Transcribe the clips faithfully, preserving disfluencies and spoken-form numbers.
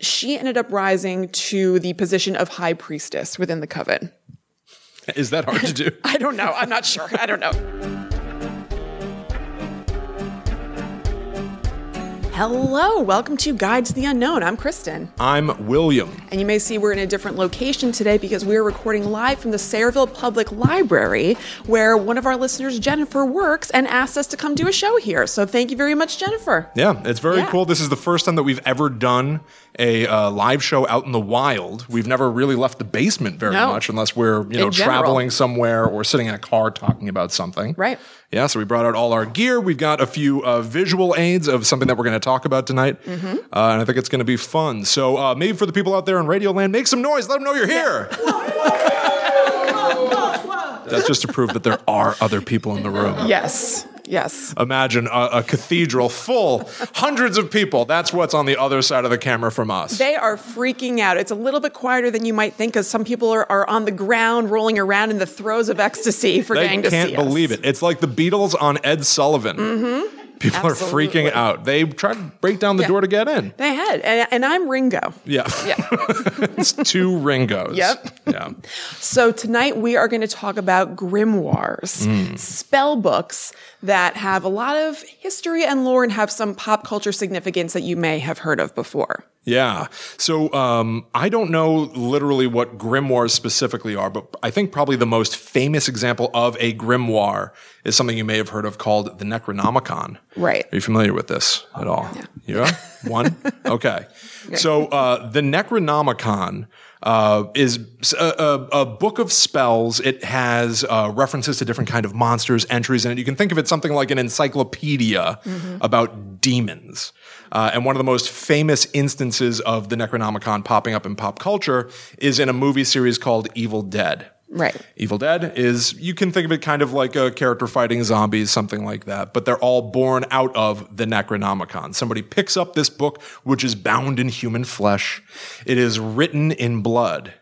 She ended up rising to the position of high priestess within the coven. Is that hard to do? I don't know. I'm not sure. I don't know. Hello. Welcome to Guide to the Unknown. I'm Kristen. I'm William. And you may see we're in a different location today because we're recording live from the Sayreville Public Library, where one of our listeners, Jennifer, works and asked us to come do a show here. So thank you very much, Jennifer. Yeah, it's very yeah. cool. This is the first time that we've ever done a uh, live show out in the wild. We've never really left the basement very no. much unless we're, you know, traveling somewhere or sitting in a car talking about something. Right. Yeah, so we brought out all our gear. We've got a few uh, visual aids of something that we're going to talk about tonight, mm-hmm. uh, and I think it's going to be fun. So uh, maybe for the people out there in Radio Land, make some noise. Let them know you're here. That's just to prove that there are other people in the room. Yes. Yes. Imagine a, a cathedral full, hundreds of people. That's what's on the other side of the camera from us. They are freaking out. It's a little bit quieter than you might think because some people are, are on the ground rolling around in the throes of ecstasy for getting to see us. They can't believe it. It's like the Beatles on Ed Sullivan. Mm-hmm. People Absolutely. are freaking out. They tried to break down the yeah. door to get in. They had. And, and I'm Ringo. Yeah. Yeah. It's two Ringos. Yep. Yeah. So tonight we are going to talk about grimoires, mm. spell books that have a lot of history and lore and have some pop culture significance that you may have heard of before. Yeah. So um, I don't know literally what grimoires specifically are, but I think probably the most famous example of a grimoire is something you may have heard of called the Necronomicon. Right. Are you familiar with this at all? Yeah. Yeah? One? Okay. So uh, the Necronomicon uh, is a, a, a book of spells. It has uh, references to different kind of monsters, entries in it. You can think of it something like an encyclopedia mm-hmm. about demons. Uh, and one of the most famous instances of the Necronomicon popping up in pop culture is in a movie series called Evil Dead. Right. Evil Dead is, you can think of it kind of like a character fighting zombies, something like that, but they're all born out of the Necronomicon. Somebody picks up this book, which is bound in human flesh. It is written in blood.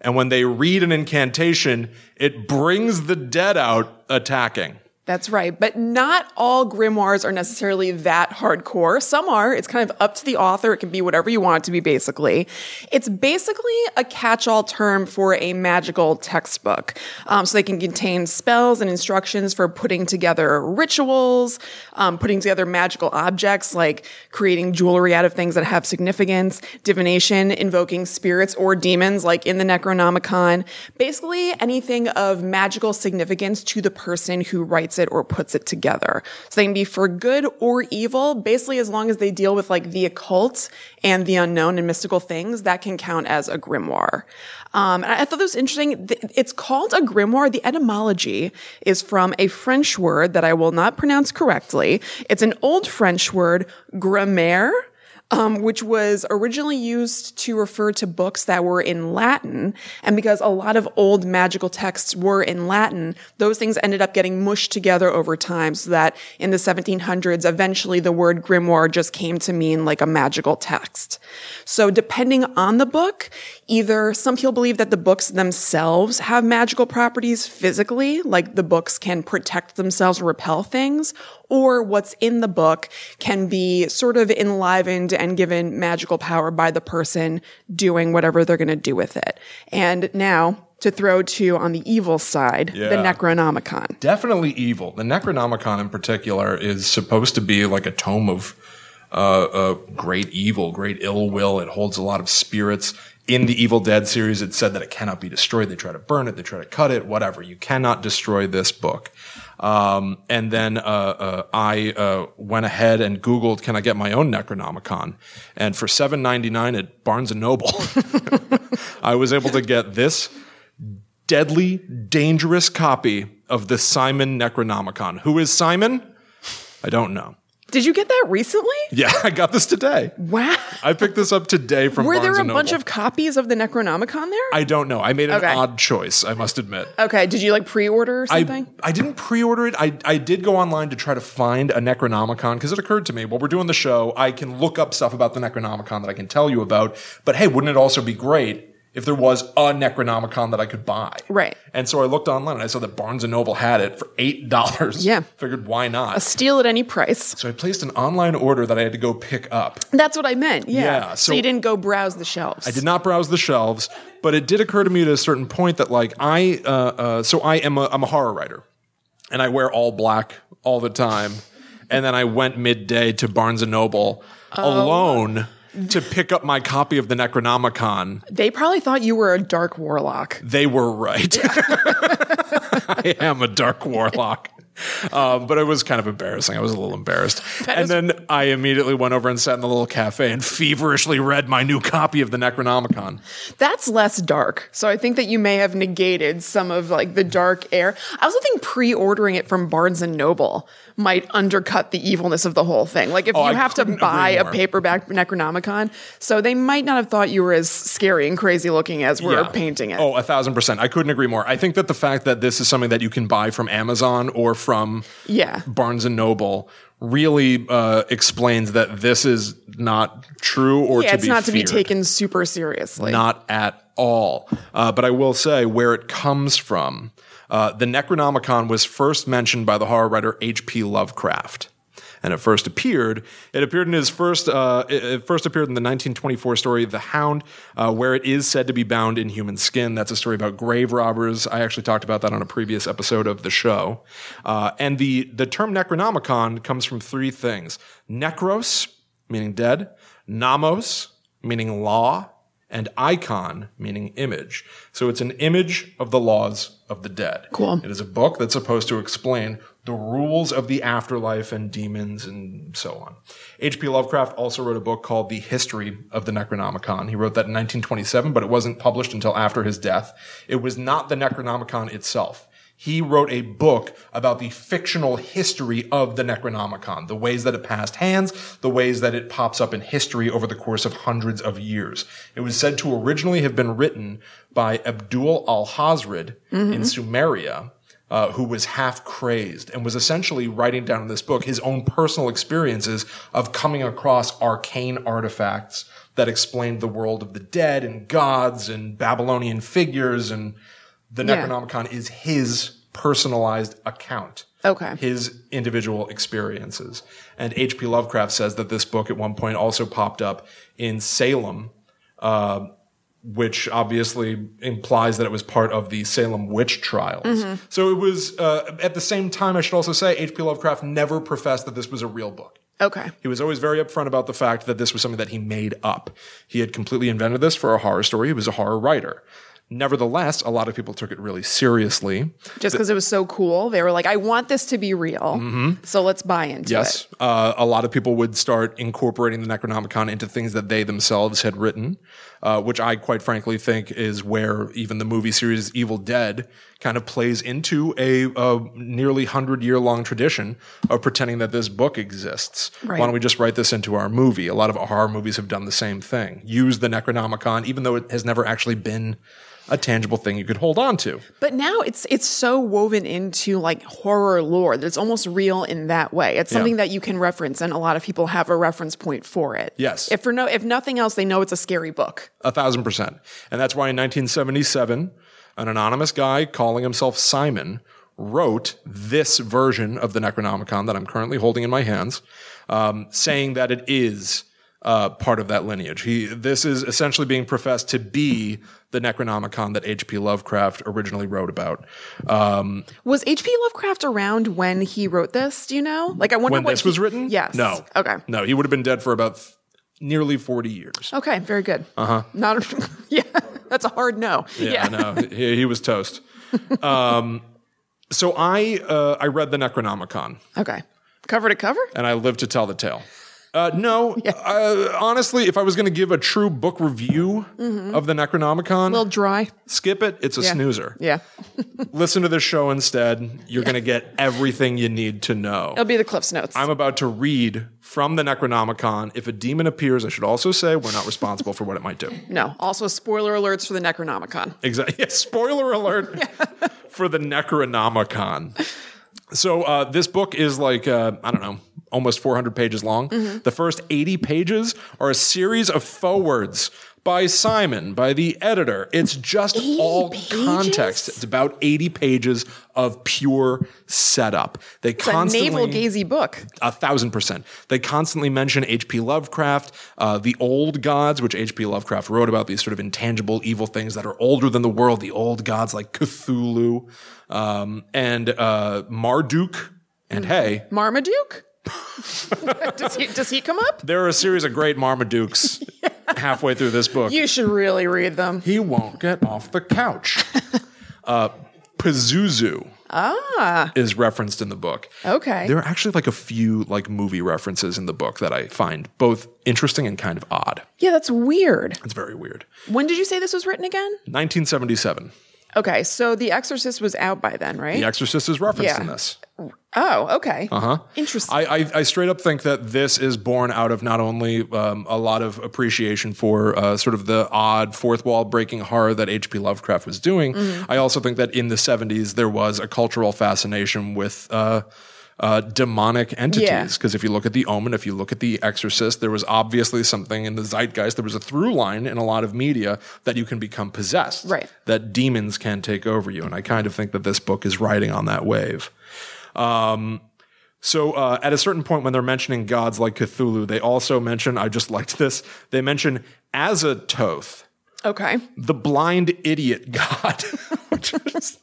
And when they read an incantation, it brings the dead out attacking. That's right. But not all grimoires are necessarily that hardcore. Some are. It's kind of up to the author. It can be whatever you want it to be, basically. It's basically a catch-all term for a magical textbook. Um, so they can contain spells and instructions for putting together rituals, um, putting together magical objects, like creating jewelry out of things that have significance, divination, invoking spirits or demons, like in the Necronomicon. Basically anything of magical significance to the person who writes it it or puts it together. So they can be for good or evil. Basically, as long as they deal with like the occult and the unknown and mystical things, that can count as a grimoire. Um, and I thought that was interesting. It's called a grimoire. The etymology is from a French word that I will not pronounce correctly. It's an old French word, grammaire, Um, which was originally used to refer to books that were in Latin. And because a lot of old magical texts were in Latin, those things ended up getting mushed together over time so that in the seventeen hundreds, eventually the word grimoire just came to mean like a magical text. So depending on the book, either some people believe that the books themselves have magical properties physically, like the books can protect themselves or repel things, or what's in the book can be sort of enlivened and given magical power by the person doing whatever they're going to do with it. And now to throw to on the evil side, yeah. the Necronomicon. Definitely evil. The Necronomicon in particular is supposed to be like a tome of uh, uh, great evil, great ill will. It holds a lot of spirits. In the Evil Dead series, it said that it cannot be destroyed. They try to burn it. They try to cut it, whatever. You cannot destroy this book. Um, and then uh, uh, I uh, went ahead and Googled, can I get my own Necronomicon? And for seven dollars and ninety-nine cents at Barnes and Noble, I was able to get this deadly, dangerous copy of the Simon Necronomicon. Who is Simon? I don't know. Did you get that recently? Yeah, I got this today. Wow. I picked this up today from Were Barnes and Noble. Were there a bunch of copies of the Necronomicon there? I don't know. I made an okay. odd choice, I must admit. Okay. Did you like pre-order or something? I, I didn't pre-order it. I, I did go online to try to find a Necronomicon because it occurred to me, while we're doing the show, I can look up stuff about the Necronomicon that I can tell you about. But hey, wouldn't it also be great if there was a Necronomicon that I could buy? Right. And so I looked online and I saw that Barnes and Noble had it for eight dollars. Yeah. Figured, why not? A steal at any price. So I placed an online order that I had to go pick up. That's what I meant. Yeah. yeah so, so you didn't go browse the shelves. I did not browse the shelves, but it did occur to me at a certain point that like I, uh, uh, so I am a, I'm a horror writer and I wear all black all the time. And then I went midday to Barnes and Noble oh. alone to pick up my copy of the Necronomicon. They probably thought you were a dark warlock. They were right. Yeah. I am a dark warlock. Um, but it was kind of embarrassing. I was a little embarrassed. That and is- then I immediately went over and sat in the little cafe and feverishly read my new copy of the Necronomicon. That's less dark. So I think that you may have negated some of like the dark air. I also think pre-ordering it from Barnes and Noble might undercut the evilness of the whole thing. Like if oh, you I have to buy a paperback Necronomicon, so they might not have thought you were as scary and crazy looking as we're yeah. painting it. Oh, a thousand percent. I couldn't agree more. I think that the fact that this is something that you can buy from Amazon or from From yeah. Barnes and Noble really uh, explains that this is not true or yeah, to be feared. It's not to be taken super seriously. Not at all. Uh, but I will say where it comes from. Uh, the Necronomicon was first mentioned by the horror writer H P Lovecraft. And it first appeared. It appeared in his first. Uh, it first appeared in the nineteen twenty-four story "The Hound," uh, where it is said to be bound in human skin. That's a story about grave robbers. I actually talked about that on a previous episode of the show. Uh, and the the term Necronomicon comes from three things: necros, meaning dead; nomos, meaning law; and icon, meaning image. So it's an image of the laws of the dead. Cool. It is a book that's supposed to explain the rules of the afterlife and demons and so on. H P. Lovecraft also wrote a book called The History of the Necronomicon. He wrote that in nineteen twenty-seven, but it wasn't published until after his death. It was not the Necronomicon itself. He wrote a book about the fictional history of the Necronomicon, the ways that it passed hands, the ways that it pops up in history over the course of hundreds of years. It was said to originally have been written by Abdul Alhazred mm-hmm. in Sumeria, uh, who was half crazed and was essentially writing down in this book his own personal experiences of coming across arcane artifacts that explained the world of the dead and gods and Babylonian figures and... The Necronomicon yeah. is his personalized account, okay. his individual experiences. And H P. Lovecraft says that this book at one point also popped up in Salem, uh, which obviously implies that it was part of the Salem witch trials. Mm-hmm. So it was uh, – at the same time, I should also say, H P. Lovecraft never professed that this was a real book. Okay. He was always very upfront about the fact that this was something that he made up. He had completely invented this for a horror story. He was a horror writer. Nevertheless, a lot of people took it really seriously. Just because it was so cool. They were like, I want this to be real, mm-hmm. so let's buy into yes. it. Yes. Uh, a lot of people would start incorporating the Necronomicon into things that they themselves had written, uh, which I quite frankly think is where even the movie series Evil Dead kind of plays into a, a nearly hundred-year-long tradition of pretending that this book exists. Right. Why don't we just write this into our movie? A lot of horror movies have done the same thing. Use the Necronomicon, even though it has never actually been a tangible thing you could hold on to. But now it's it's so woven into like horror lore that it's almost real in that way. It's something yeah. that you can reference, and a lot of people have a reference point for it. Yes. If for no, if nothing else, they know it's a scary book. A thousand percent. And that's why in nineteen seventy-seven, an anonymous guy calling himself Simon wrote this version of the Necronomicon that I'm currently holding in my hands, um, saying that it is... Uh, part of that lineage. He, this is essentially being professed to be the Necronomicon that H P. Lovecraft originally wrote about. Um, was H P. Lovecraft around when he wrote this? Do you know? Like, I wonder when what this he, was written. Yes. No. Okay. No, he would have been dead for about th- nearly forty years. Okay. Very good. Uh huh. Not. A, yeah. That's a hard no. Yeah. yeah. No. He, he was toast. Um, so I uh, I read the Necronomicon. Okay. Cover to cover. And I lived to tell the tale. Uh, no. Yeah. Uh, honestly, if I was going to give a true book review mm-hmm. of the Necronomicon. A little dry. Skip it. It's a yeah. snoozer. Yeah. Listen to this show instead. You're yeah. going to get everything you need to know. It'll be the Cliff's Notes. I'm about to read from the Necronomicon. If a demon appears, I should also say we're not responsible for what it might do. No. Also, spoiler alerts for the Necronomicon. Exactly. Yeah, spoiler alert yeah. for the Necronomicon. So uh, this book is like, uh, I don't know, almost four hundred pages long. Mm-hmm. The first eighty pages are a series of forwards by Simon, by the editor. It's just all pages? Context. It's about eighty pages of pure setup. They it's constantly a navel-gazing book. A thousand percent. They constantly mention H P. Lovecraft, uh, the old gods, which H P. Lovecraft wrote about, these sort of intangible evil things that are older than the world, the old gods like Cthulhu um, and uh, Marduk and mm. hey. Marmaduke? does, he, does he come up? There are a series of great Marmadukes yeah. halfway through this book. You should really read them. He won't get off the couch. uh, Pazuzu ah. is referenced in the book. Okay. There are actually like a few like movie references in the book that I find both interesting and kind of odd. Yeah, that's weird. It's very weird. When did you say this was written again? nineteen seventy-seven. Okay, so The Exorcist was out by then, right? The Exorcist is referenced yeah. in this. Oh, okay. Uh-huh. Interesting. I, I, I straight up think that this is born out of not only um, a lot of appreciation for uh, sort of the odd fourth wall breaking horror that H P. Lovecraft was doing. Mm-hmm. I also think that in the seventies there was a cultural fascination with uh, uh, demonic entities. Because yeah. if you look at The Omen, if you look at The Exorcist, there was obviously something in the zeitgeist. There was a through line in a lot of media that you can become possessed. Right. That demons can take over you. And I kind of think that this book is riding on that wave. Um, so, uh, at a certain point when they're mentioning gods like Cthulhu, they also mention, I just liked this, they mention Azathoth. Okay. The blind idiot god. Which is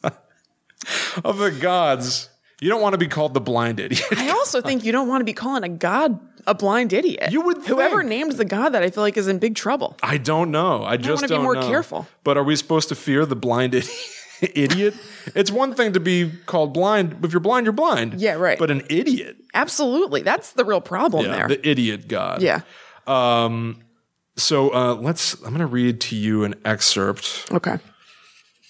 of the gods, you don't want to be called the blind idiot. I also think you don't want to be calling a god a blind idiot. You would think. Whoever named the god that I feel like is in big trouble. I don't know. I just I don't know. I want to be more know. careful. But are we supposed to fear the blind idiot? Idiot. It's one thing to be called blind. If you're blind, you're blind. Yeah, right. But an idiot. Absolutely. That's the real problem yeah, there. The idiot god. Yeah. Um, so uh, let's, I'm going to read to you an excerpt. Okay.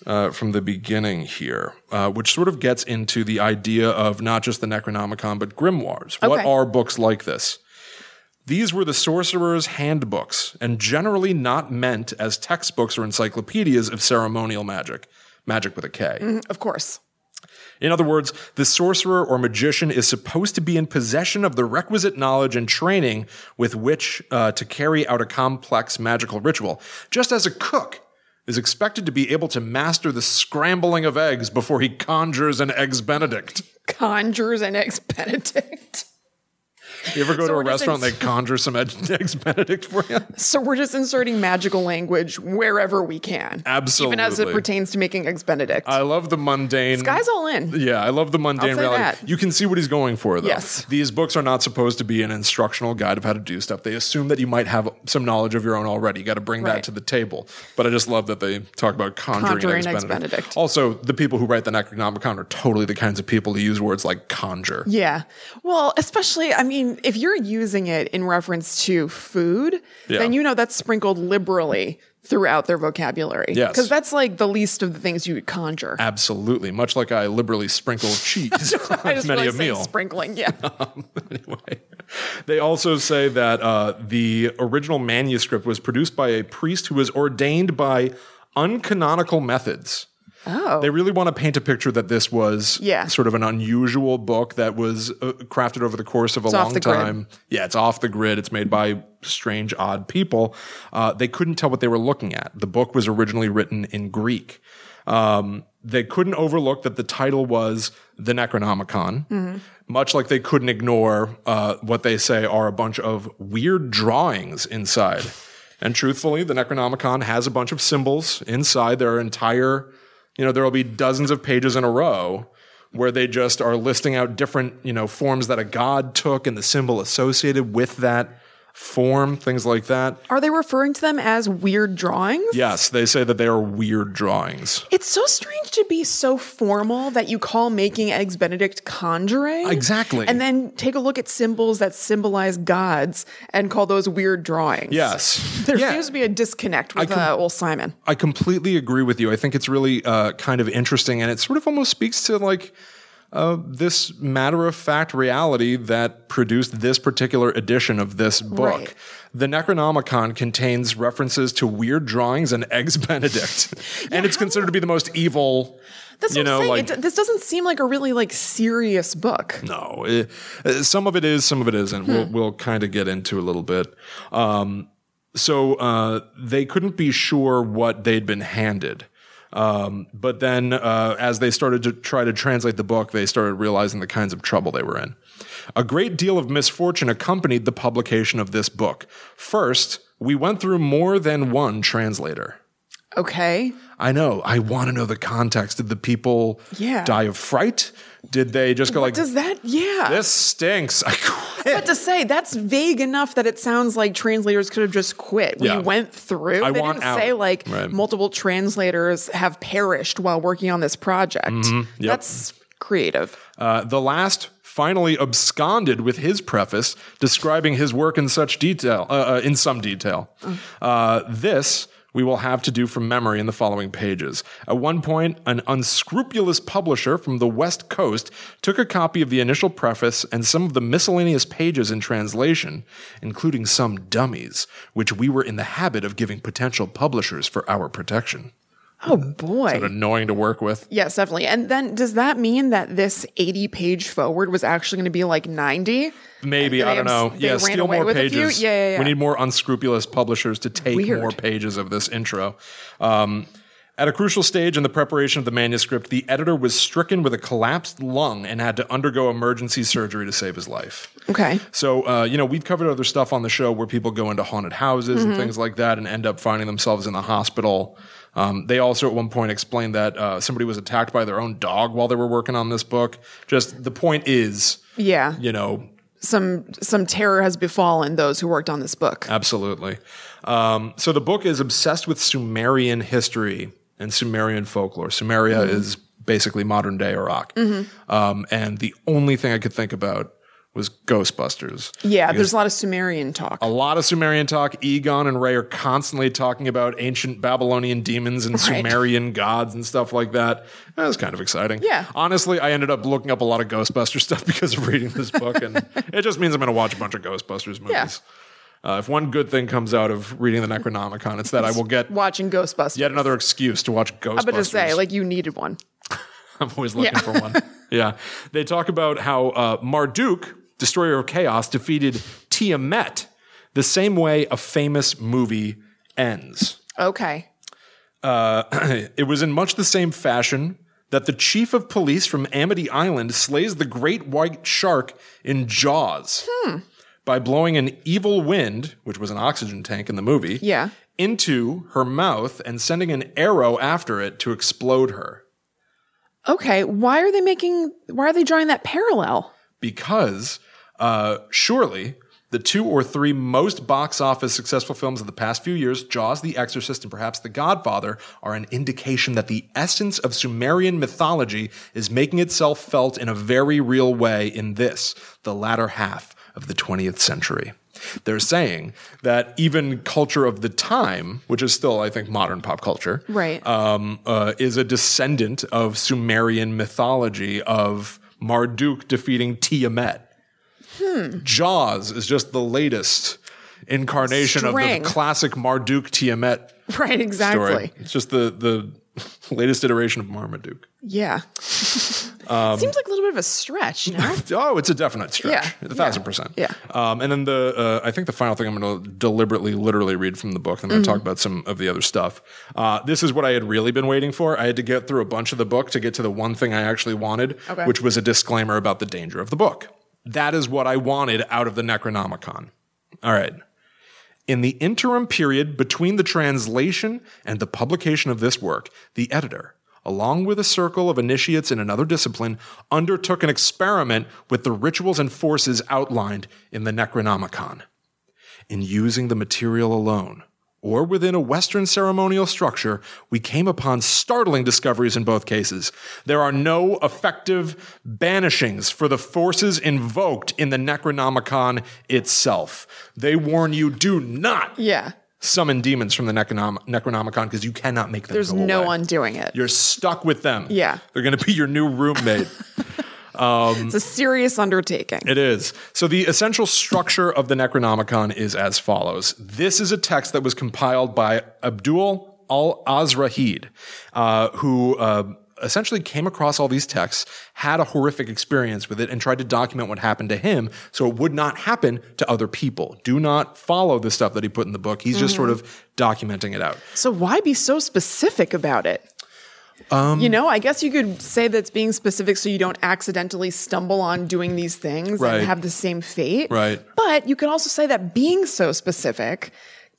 Uh, from the beginning here, uh, which sort of gets into the idea of not just the Necronomicon, but grimoires. Okay. What are books like this? These were the sorcerer's handbooks and generally not meant as textbooks or encyclopedias of ceremonial magic. Magic with a K. Mm, of course. In other words, the sorcerer or magician is supposed to be in possession of the requisite knowledge and training with which uh, to carry out a complex magical ritual, just as a cook is expected to be able to master the scrambling of eggs before he conjures an Eggs Benedict. Conjures an Eggs Benedict. You ever go so to a restaurant ins- and they conjure some Eggs Benedict for you? So we're just inserting magical language wherever we can. Absolutely. Even as it pertains to making Eggs Benedict. I love the mundane. This guy's all in. Yeah, I love the mundane I'll say reality. That. You can see what he's going for, though. Yes. These books are not supposed to be an instructional guide of how to do stuff. They assume that you might have some knowledge of your own already. You got to bring right. that to the table. But I just love that they talk about conjuring, conjuring Eggs, Eggs Benedict. Benedict. Also, the people who write the Necronomicon are totally the kinds of people who use words like conjure. Yeah. Well, especially, I mean, if you're using it in reference to food, yeah. then you know that's sprinkled liberally throughout their vocabulary. Yes. Because that's like the least of the things you would conjure. Absolutely. Much like I liberally sprinkle cheese on many a meal. Sprinkling, yeah. Um, anyway. They also say that uh, the original manuscript was produced by a priest who was ordained by uncanonical methods. Oh. They really want to paint a picture that this was yeah. sort of an unusual book that was uh, crafted over the course of a it's long time. Grid. Yeah, it's off the grid. It's made by strange, odd people. Uh, they couldn't tell what they were looking at. The book was originally written in Greek. Um, they couldn't overlook that the title was The Necronomicon, mm-hmm. much like they couldn't ignore uh, what they say are a bunch of weird drawings inside. And truthfully, the Necronomicon has a bunch of symbols inside. There are entire... You know, there will be dozens of pages in a row where they just are listing out different, you know, forms that a god took and the symbol associated with that form, things like that. Are they referring to them as weird drawings? Yes, they say that they are weird drawings. It's so strange to be so formal that you call making Eggs Benedict conjuring. Exactly. And then take a look at symbols that symbolize gods and call those weird drawings. Yes. There yeah. seems to be a disconnect with com- uh, old Simon. I completely agree with you. I think it's really uh, kind of interesting, and it sort of almost speaks to like Uh, this matter-of-fact reality that produced this particular edition of this book. Right. The Necronomicon contains references to weird drawings and Eggs Benedict. yeah, and it's considered to be the most evil... That's you what know, I'm saying. Like, it, this doesn't seem like a really like serious book. No. It, some of it is, some of it isn't. Hmm. We'll, we'll kind of get into a little bit. Um, so uh, they couldn't be sure what they'd been handed. Um, but then uh, as they started to try to translate the book, they started realizing the kinds of trouble they were in. A great deal of misfortune accompanied the publication of this book. First, we went through more than one translator. Okay. I know. I want to know the context. Did the people yeah. die of fright? Did they just go what like... does that... Yeah. This stinks. I quit. I was about to say, that's vague enough that it sounds like translators could have just quit. We yeah. went through. I they want didn't out. say like right. multiple translators have perished while working on this project. Mm-hmm. Yep. That's creative. Uh, the last... finally absconded with his preface describing his work in such detail, uh, uh, in some detail. Mm. Uh, this we will have to do from memory in the following pages. At one point, an unscrupulous publisher from the West Coast took a copy of the initial preface and some of the miscellaneous pages in translation, including some dummies, which we were in the habit of giving potential publishers for our protection. Oh, boy. Sort of annoying to work with. Yes, definitely. And then does that mean that this eighty-page forward was actually going to be like ninety? Maybe. I don't know. Yeah, steal more pages. Yeah, yeah, yeah. We need more unscrupulous publishers to take Weird. more pages of this intro. Um, at a crucial stage in the preparation of the manuscript, the editor was stricken with a collapsed lung and had to undergo emergency surgery to save his life. Okay. So, uh, you know, we've covered other stuff on the show where people go into haunted houses mm-hmm. and things like that and end up finding themselves in the hospital. Um, they also at one point explained that uh, somebody was attacked by their own dog while they were working on this book. Just the point is, yeah, you know, some some terror has befallen those who worked on this book. Absolutely. Um, so the book is obsessed with Sumerian history and Sumerian folklore. Sumeria mm-hmm. is basically modern day Iraq. Mm-hmm. Um, and the only thing I could think about was Ghostbusters. Yeah, there's a lot of Sumerian talk. A lot of Sumerian talk. Egon and Ray are constantly talking about ancient Babylonian demons and right. Sumerian gods and stuff like that. That was kind of exciting. Yeah. Honestly, I ended up looking up a lot of Ghostbusters stuff because of reading this book, and it just means I'm going to watch a bunch of Ghostbusters movies. Yeah. Uh, if one good thing comes out of reading the Necronomicon, it's that I will get... watching Ghostbusters. Yet another excuse to watch Ghostbusters. I'm about to say, like, you needed one. I'm always looking yeah. for one. Yeah. They talk about how uh, Marduk... Destroyer of Chaos defeated Tiamat the same way a famous movie ends. Okay. Uh, it was in much the same fashion that the chief of police from Amity Island slays the great white shark in Jaws hmm. by blowing an evil wind, which was an oxygen tank in the movie, yeah. into her mouth and sending an arrow after it to explode her. Okay. Why are they making, why are they drawing that parallel? Because uh, surely the two or three most box office successful films of the past few years, Jaws, The Exorcist, and perhaps The Godfather, are an indication that the essence of Sumerian mythology is making itself felt in a very real way in this, the latter half of the twentieth century. They're saying that even culture of the time, which is still, I think, modern pop culture, right. um, uh, is a descendant of Sumerian mythology of... Marduk defeating Tiamat. Hmm. Jaws is just the latest incarnation String. of the classic Marduk Tiamat. Right, exactly. Story. It's just the the latest iteration of Marmaduke. Yeah. Um, seems like a little bit of a stretch, no? Oh, it's a definite stretch. Yeah. A thousand yeah. percent. Yeah. Um, and then the uh, I think the final thing I'm going to deliberately, literally read from the book. Then I'm mm-hmm. going to talk about some of the other stuff. Uh, this is what I had really been waiting for. I had to get through a bunch of the book to get to the one thing I actually wanted, okay. which was a disclaimer about the danger of the book. That is what I wanted out of the Necronomicon. All right. In the interim period between the translation and the publication of this work, the editor, along with a circle of initiates in another discipline, undertook an experiment with the rituals and forces outlined in the Necronomicon. in using the material alone, or within a Western ceremonial structure, we came upon startling discoveries in both cases. There are no effective banishings for the forces invoked in the Necronomicon itself. They warn you, do not yeah. summon demons from the Necronom- Necronomicon because you cannot make them There's go no away. undoing it. You're stuck with them. Yeah. They're going to be your new roommate. Um, it's a serious undertaking. It is. So the essential structure of the Necronomicon is as follows. This is a text that was compiled by Abdul Alhazred, uh, who uh, essentially came across all these texts, had a horrific experience with it, and tried to document what happened to him so it would not happen to other people. Do not follow the stuff that he put in the book. He's mm-hmm. just sort of documenting it out. So why be so specific about it? Um, you know, I guess you could say that's being specific so you don't accidentally stumble on doing these things right. and have the same fate. Right. But you can also say that being so specific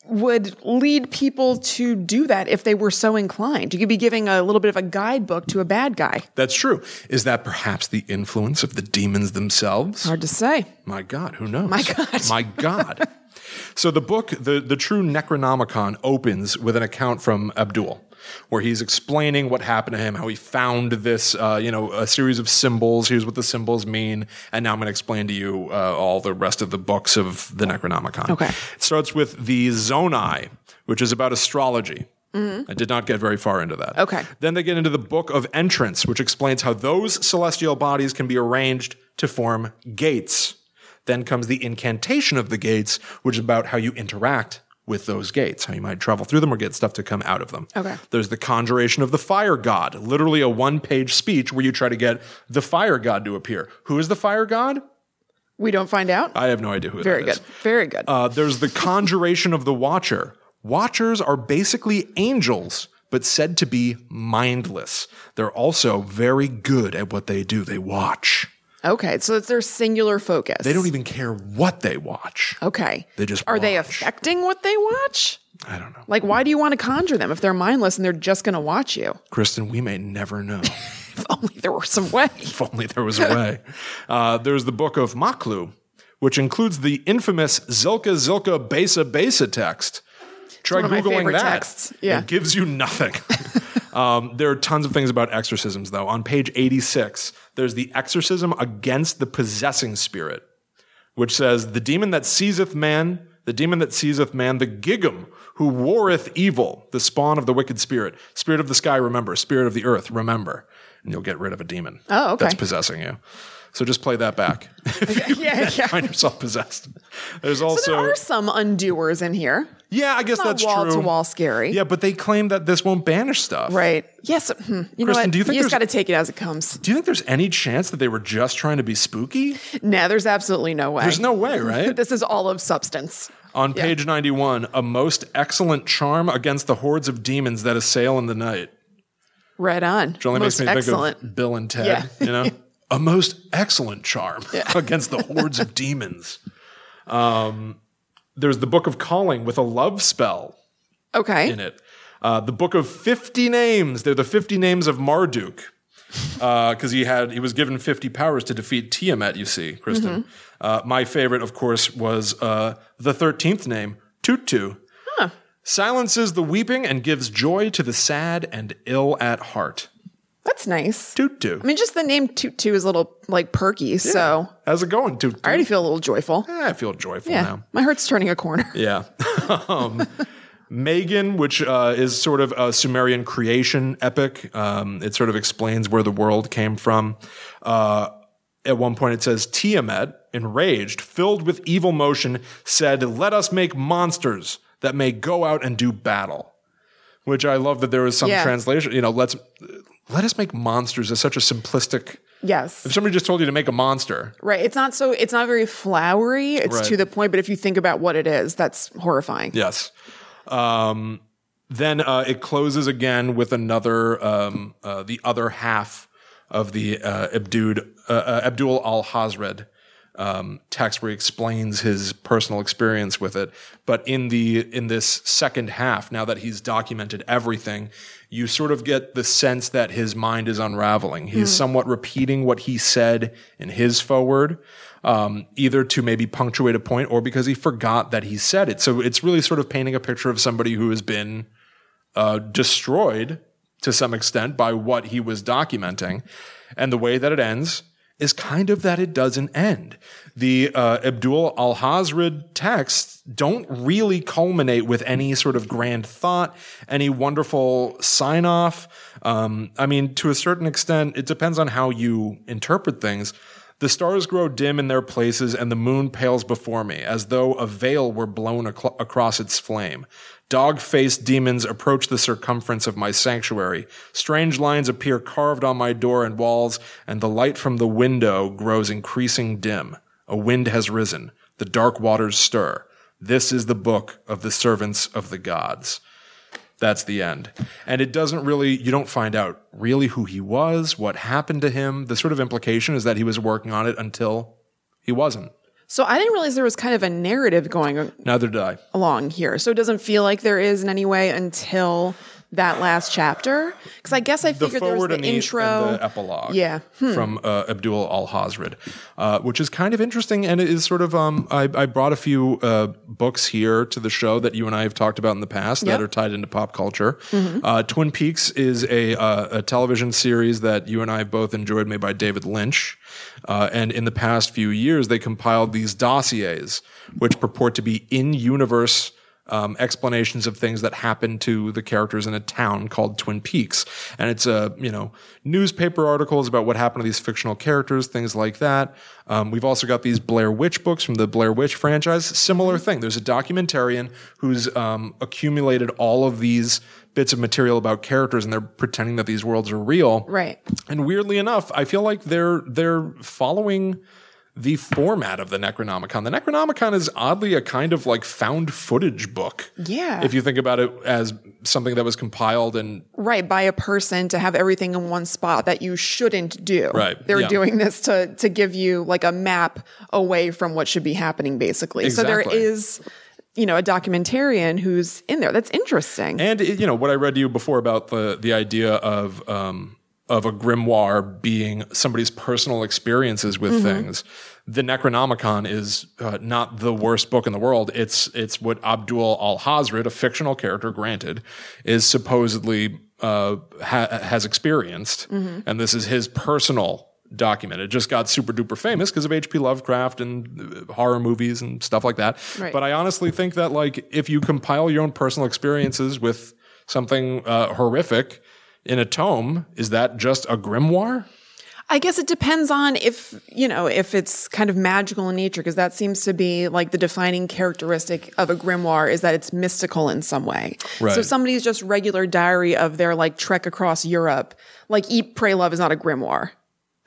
would lead people to do that if they were so inclined. You could be giving a little bit of a guidebook to a bad guy. That's true. Is that perhaps the influence of the demons themselves? Hard to say. My God, who knows? My God. My God. So the book, the, the true Necronomicon, opens with an account from Abdul, where he's explaining what happened to him, how he found this, uh, you know, a series of symbols. Here's what the symbols mean. And now I'm going to explain to you uh, all the rest of the books of the Necronomicon. Okay. It starts with the Zonai, which is about astrology. Mm-hmm. I did not get very far into that. Okay. Then they get into the Book of Entrance, which explains how those celestial bodies can be arranged to form gates. Then comes the Incantation of the Gates, which is about how you interact with those gates, how you might travel through them or get stuff to come out of them. Okay. There's the Conjuration of the Fire God, literally a one-page speech where you try to get the Fire God to appear. Who is the Fire God? We don't find out. I have no idea who Very that is. Very good. Very good. Uh, there's the Conjuration of the Watcher. Watchers are basically angels, but said to be mindless. They're also very good at what they do. They watch. Okay, so it's their singular focus. They don't even care what they watch. Okay. They just Are watch. they affecting what they watch? I don't know. Like, why do you want to conjure them if they're mindless and they're just going to watch you? Kristen, we may never know. If only there were some way. If only there was a way. uh, there's the Book of Maklu, which includes the infamous Zilka Zilka Besa Besa text. Try Googling that. Texts. Yeah. It gives you nothing. Um, there are tons of things about exorcisms, though. On page eighty-six, there's the exorcism against the possessing spirit, which says, the demon that seizeth man, the demon that seizeth man, the Giggum, who warreth evil, the spawn of the wicked spirit, spirit of the sky, remember, spirit of the earth, remember, and you'll get rid of a demon oh, okay. that's possessing you. So just play that back if you yeah, yeah. find yourself possessed. There's also so there are some undoers in here. Yeah, I guess that's true. Wall to wall scary. Yeah, but they claim that this won't banish stuff. Right. Yes. Hmm. You Kristen, know what? Do you, think you just got to take it as it comes. Do you think there's any chance that they were just trying to be spooky? No, there's absolutely no way. There's no way, right? This is all of substance. On yeah. page ninety-one, a most excellent charm against the hordes of demons that assail in the night. Right on. Which only most makes me excellent. think of Bill and Ted. Yeah. You know. A most excellent charm yeah. against the hordes of demons. Um, there's the Book of Calling with a love spell okay. in it. Uh, the Book of fifty Names. They're the fifty names of Marduk. Because uh, he had he was given fifty powers to defeat Tiamat, you see, Kristen. Mm-hmm. Uh, my favorite, of course, was uh, the thirteenth name, Tutu. Huh. Silences the weeping and gives joy to the sad and ill at heart. That's nice. Tutu. I mean, just the name Tutu is a little, like, perky, yeah. so. How's it going, Tutu? I already feel a little joyful. Eh, I feel joyful yeah. now. My heart's turning a corner. Yeah. um, Megan, which uh, is sort of a Sumerian creation epic. Um, it sort of explains where the world came from. Uh, at one point, it says, Tiamat, enraged, filled with evil motion, said, let us make monsters that may go out and do battle. Which I love that there was some yeah. translation. You know, let's... Let us make monsters is such a simplistic. Yes. If somebody just told you to make a monster. Right. It's not so, it's not very flowery. It's right. to the point. But if you think about what it is, that's horrifying. Yes. Um, then uh, it closes again with another, um, uh, the other half of the uh, Abdul, uh, Abdul Alhazred um, text where he explains his personal experience with it. But in the, in this second half, now that he's documented everything, you sort of get the sense that his mind is unraveling. He's mm. somewhat repeating what he said in his foreword, um, either to maybe punctuate a point or because he forgot that he said it. So it's really sort of painting a picture of somebody who has been uh, destroyed to some extent by what he was documenting. And the way that it ends is kind of that it doesn't end. The uh, Abdul Alhazred texts don't really culminate with any sort of grand thought, any wonderful sign-off. Um, I mean, to a certain extent, it depends on how you interpret things. The stars grow dim in their places, and the moon pales before me, as though a veil were blown ac- across its flame. Dog-faced demons approach the circumference of my sanctuary. Strange lines appear carved on my door and walls, and the light from the window grows increasing dim. A wind has risen. The dark waters stir. This is the book of the servants of the gods. That's the end. And it doesn't really, you don't find out really who he was, what happened to him. The sort of implication is that he was working on it until he wasn't. So I didn't realize there was kind of a narrative going Neither did I. along here. So it doesn't feel like there is in any way until that last chapter. Because I guess I figured the there was the intro. And the epilogue yeah. hmm. from uh, Abdul Alhazred, uh, which is kind of interesting. And it is sort of, um, I, I brought a few uh, books here to the show that you and I have talked about in the past yep. that are tied into pop culture. Mm-hmm. Uh, Twin Peaks is a, uh, a television series that you and I have both enjoyed, made by David Lynch. Uh, and in the past few years, they compiled these dossiers, which purport to be in-universe um, explanations of things that happen to the characters in a town called Twin Peaks. And it's a, you know, newspaper articles about what happened to these fictional characters, things like that. Um, we've also got these Blair Witch books from the Blair Witch franchise. Similar thing. There's a documentarian who's um, accumulated all of these bits of material about characters, and they're pretending that these worlds are real. Right. And weirdly enough, I feel like they're they're following the format of the Necronomicon. The Necronomicon is oddly a kind of like found footage book. Yeah. If you think about it as something that was compiled and... Right, by a person to have everything in one spot that you shouldn't do. Right. They're yeah. doing this to to give you like a map away from what should be happening, basically. Exactly. So there is... you know, a documentarian who's in there. That's interesting. And, you know, what I read to you before about the the idea of um, of a grimoire being somebody's personal experiences with mm-hmm. things, the Necronomicon is uh, not the worst book in the world. It's it's what Abdul Alhazred, a fictional character, granted, is supposedly uh, ha- has experienced. Mm-hmm. And this is his personal document. It just got super duper famous because of H P. Lovecraft and horror movies and stuff like that. Right. But I honestly think that, like, if you compile your own personal experiences with something uh, horrific in a tome, is that just a grimoire? I guess it depends on if, you know, if it's kind of magical in nature, because that seems to be like the defining characteristic of a grimoire is that it's mystical in some way. Right. So somebody's just regular diary of their like trek across Europe, like Eat, Pray, Love is not a grimoire.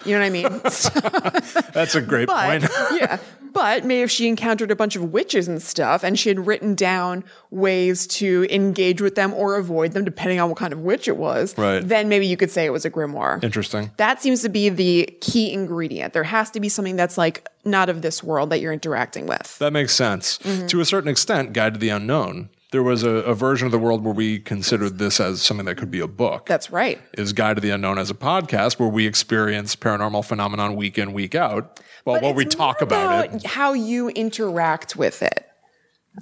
You know what I mean? So, that's a great but, point. yeah. But maybe if she encountered a bunch of witches and stuff and she had written down ways to engage with them or avoid them, depending on what kind of witch it was, right. then maybe you could say it was a grimoire. Interesting. That seems to be the key ingredient. There has to be something that's like not of this world that you're interacting with. That makes sense. Mm-hmm. To a certain extent, Guide to the Unknown. There was a, a version of the world where we considered this as something that could be a book. That's right. Is Guide to the Unknown as a podcast where we experience paranormal phenomenon week in, week out. Well, but while we talk about, about it, how you interact with it.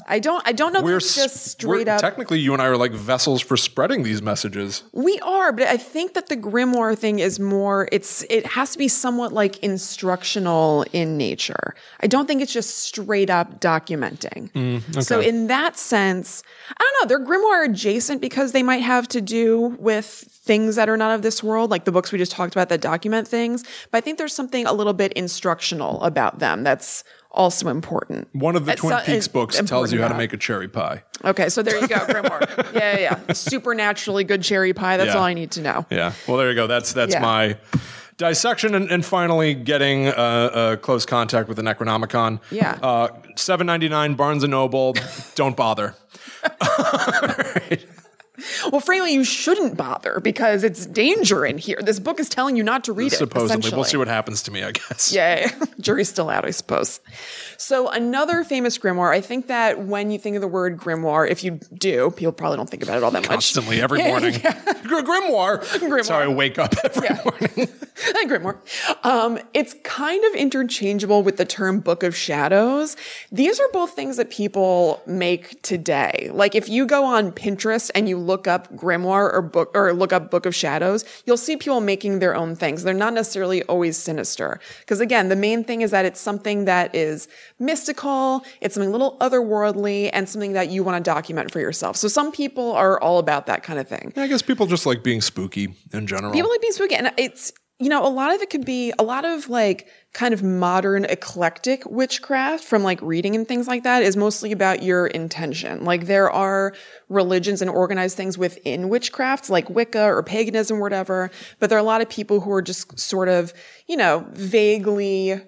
I don't. I don't know. We're if just straight we're, up. Technically, you and I are like vessels for spreading these messages. We are, but I think that the grimoire thing is more. It's. It has to be somewhat like instructional in nature. I don't think it's just straight up documenting. Mm, okay. So in that sense, I don't know. They're grimoire adjacent because they might have to do with things that are not of this world, like the books we just talked about that document things. But I think there's something a little bit instructional about them. That's. Also important. One of the Twin so, Peaks books tells you how to make a cherry pie. Okay, so there you go, grimoire. yeah, yeah, yeah. Supernaturally good cherry pie. That's yeah. all I need to know. Yeah. Well, there you go. That's that's yeah. my dissection and, and finally getting uh, uh, close contact with the Necronomicon. Yeah. Uh, seven ninety-nine, Barnes and Noble. Don't bother. All right. Well, frankly, you shouldn't bother because it's danger in here. This book is telling you not to read Supposedly. it. Supposedly. We'll see what happens to me, I guess. Yeah. Jury's still out, I suppose. So another famous grimoire. I think that when you think of the word grimoire, if you do, people probably don't think about it all that Constantly, much. Constantly, every yeah, morning. Yeah. Grimoire. Grimoire. Sorry, I wake up every yeah. morning. Grimoire. Um, it's kind of interchangeable with the term Book of Shadows. These are both things that people make today. Like if you go on Pinterest and you look up grimoire or book or look up Book of Shadows, you'll see people making their own things. They're not necessarily always sinister. Because again, the main thing is that it's something that is mystical, it's something a little otherworldly, and something that you want to document for yourself. So some people are all about that kind of thing. Yeah, I guess people just like being spooky in general. People like being spooky. And it's, you know, a lot of it could be a lot of like kind of modern eclectic witchcraft from like reading and things like that is mostly about your intention. Like there are religions and organized things within witchcraft, like Wicca or paganism or whatever. But there are a lot of people who are just sort of, you know, vaguely,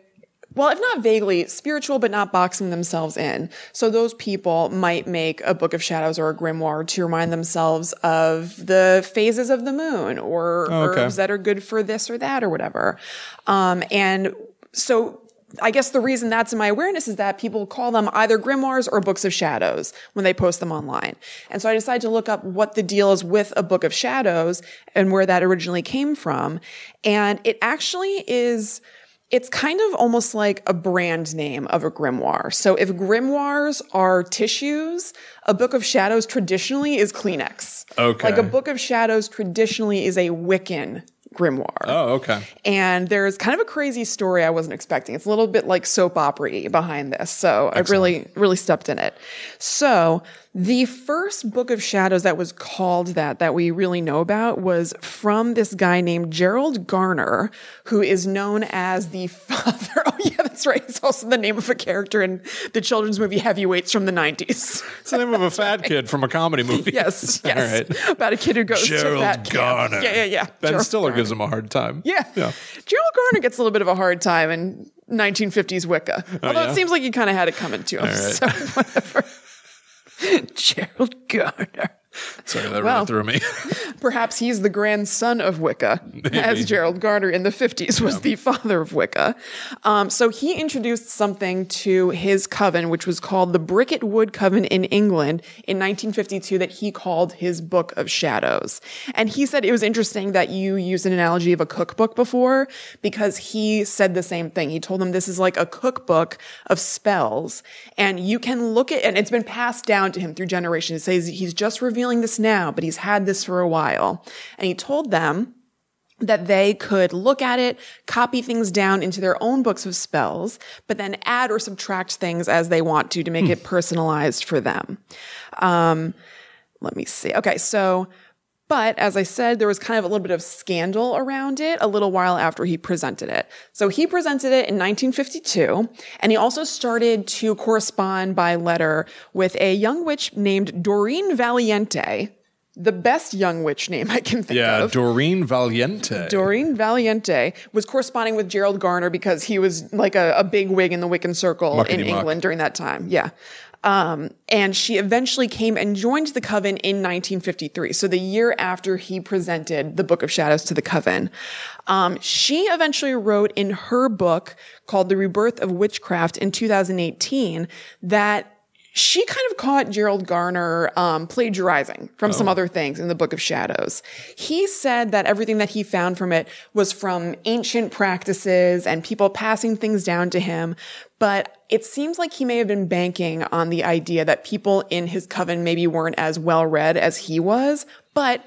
well, if not vaguely spiritual, but not boxing themselves in. So those people might make a Book of Shadows or a grimoire to remind themselves of the phases of the moon or oh, okay. herbs that are good for this or that or whatever. Um, and so I guess the reason that's in my awareness is that people call them either grimoires or Books of Shadows when they post them online. And so I decided to look up what the deal is with a Book of Shadows and where that originally came from. And it actually is... It's kind of almost like a brand name of a grimoire. So if grimoires are tissues, a Book of Shadows traditionally is Kleenex. Okay. Like a Book of Shadows traditionally is a Wiccan grimoire. Oh, okay. And there's kind of a crazy story I wasn't expecting. It's a little bit like soap opera-y behind this. So Excellent. I really, really stepped in it. So the first Book of Shadows that was called that, that we really know about was from this guy named Gerald Gardner, who is known as the father. Oh yeah, that's right. It's also the name of a character in the children's movie Heavyweights from the nineties. It's the name of a fat kid from a comedy movie. Yes. Yes. All right. About a kid who goes Gerald to that Garner. Camp. Yeah, yeah, yeah. Ben Gerald Stiller Garner. Gives him a hard time. Yeah. yeah. Gerald Gardner gets a little bit of a hard time in nineteen fifties Wicca. Oh, Although yeah? it seems like he kind of had it coming to him. All right. So whatever. Gerald Gardner. Sorry, that well, ran through me. Perhaps he's the grandson of Wicca, Maybe. as Gerald Gardner in the fifties was yeah. the father of Wicca. Um, so he introduced something to his coven, which was called the Bricket Wood Coven in England in nineteen fifty-two, that he called his Book of Shadows. And he said it was interesting that you used an analogy of a cookbook before, because he said the same thing. He told them this is like a cookbook of spells, and you can look at, and it's been passed down to him through generations. It says he's just revealed feeling this now, but he's had this for a while. And he told them that they could look at it, copy things down into their own books of spells, but then add or subtract things as they want to to make mm. it personalized for them. Um, let me see. Okay, so... But as I said, there was kind of a little bit of scandal around it a little while after he presented it. So he presented it in nineteen fifty-two, and he also started to correspond by letter with a young witch named Doreen Valiente. The best young witch name I can think yeah, of. Yeah, Doreen Valiente. Doreen Valiente was corresponding with Gerald Gardner because he was like a, a big wig in the Wiccan circle Muckety in muck. England during that time. Yeah. Um, and she eventually came and joined the coven in nineteen fifty-three. So the year after he presented the Book of Shadows to the coven. Um, she eventually wrote in her book called The Rebirth of Witchcraft in two thousand eighteen that she kind of caught Gerald Gardner um, plagiarizing from oh. some other things in the Book of Shadows. He said that everything that he found from it was from ancient practices and people passing things down to him. But it seems like he may have been banking on the idea that people in his coven maybe weren't as well-read as he was, but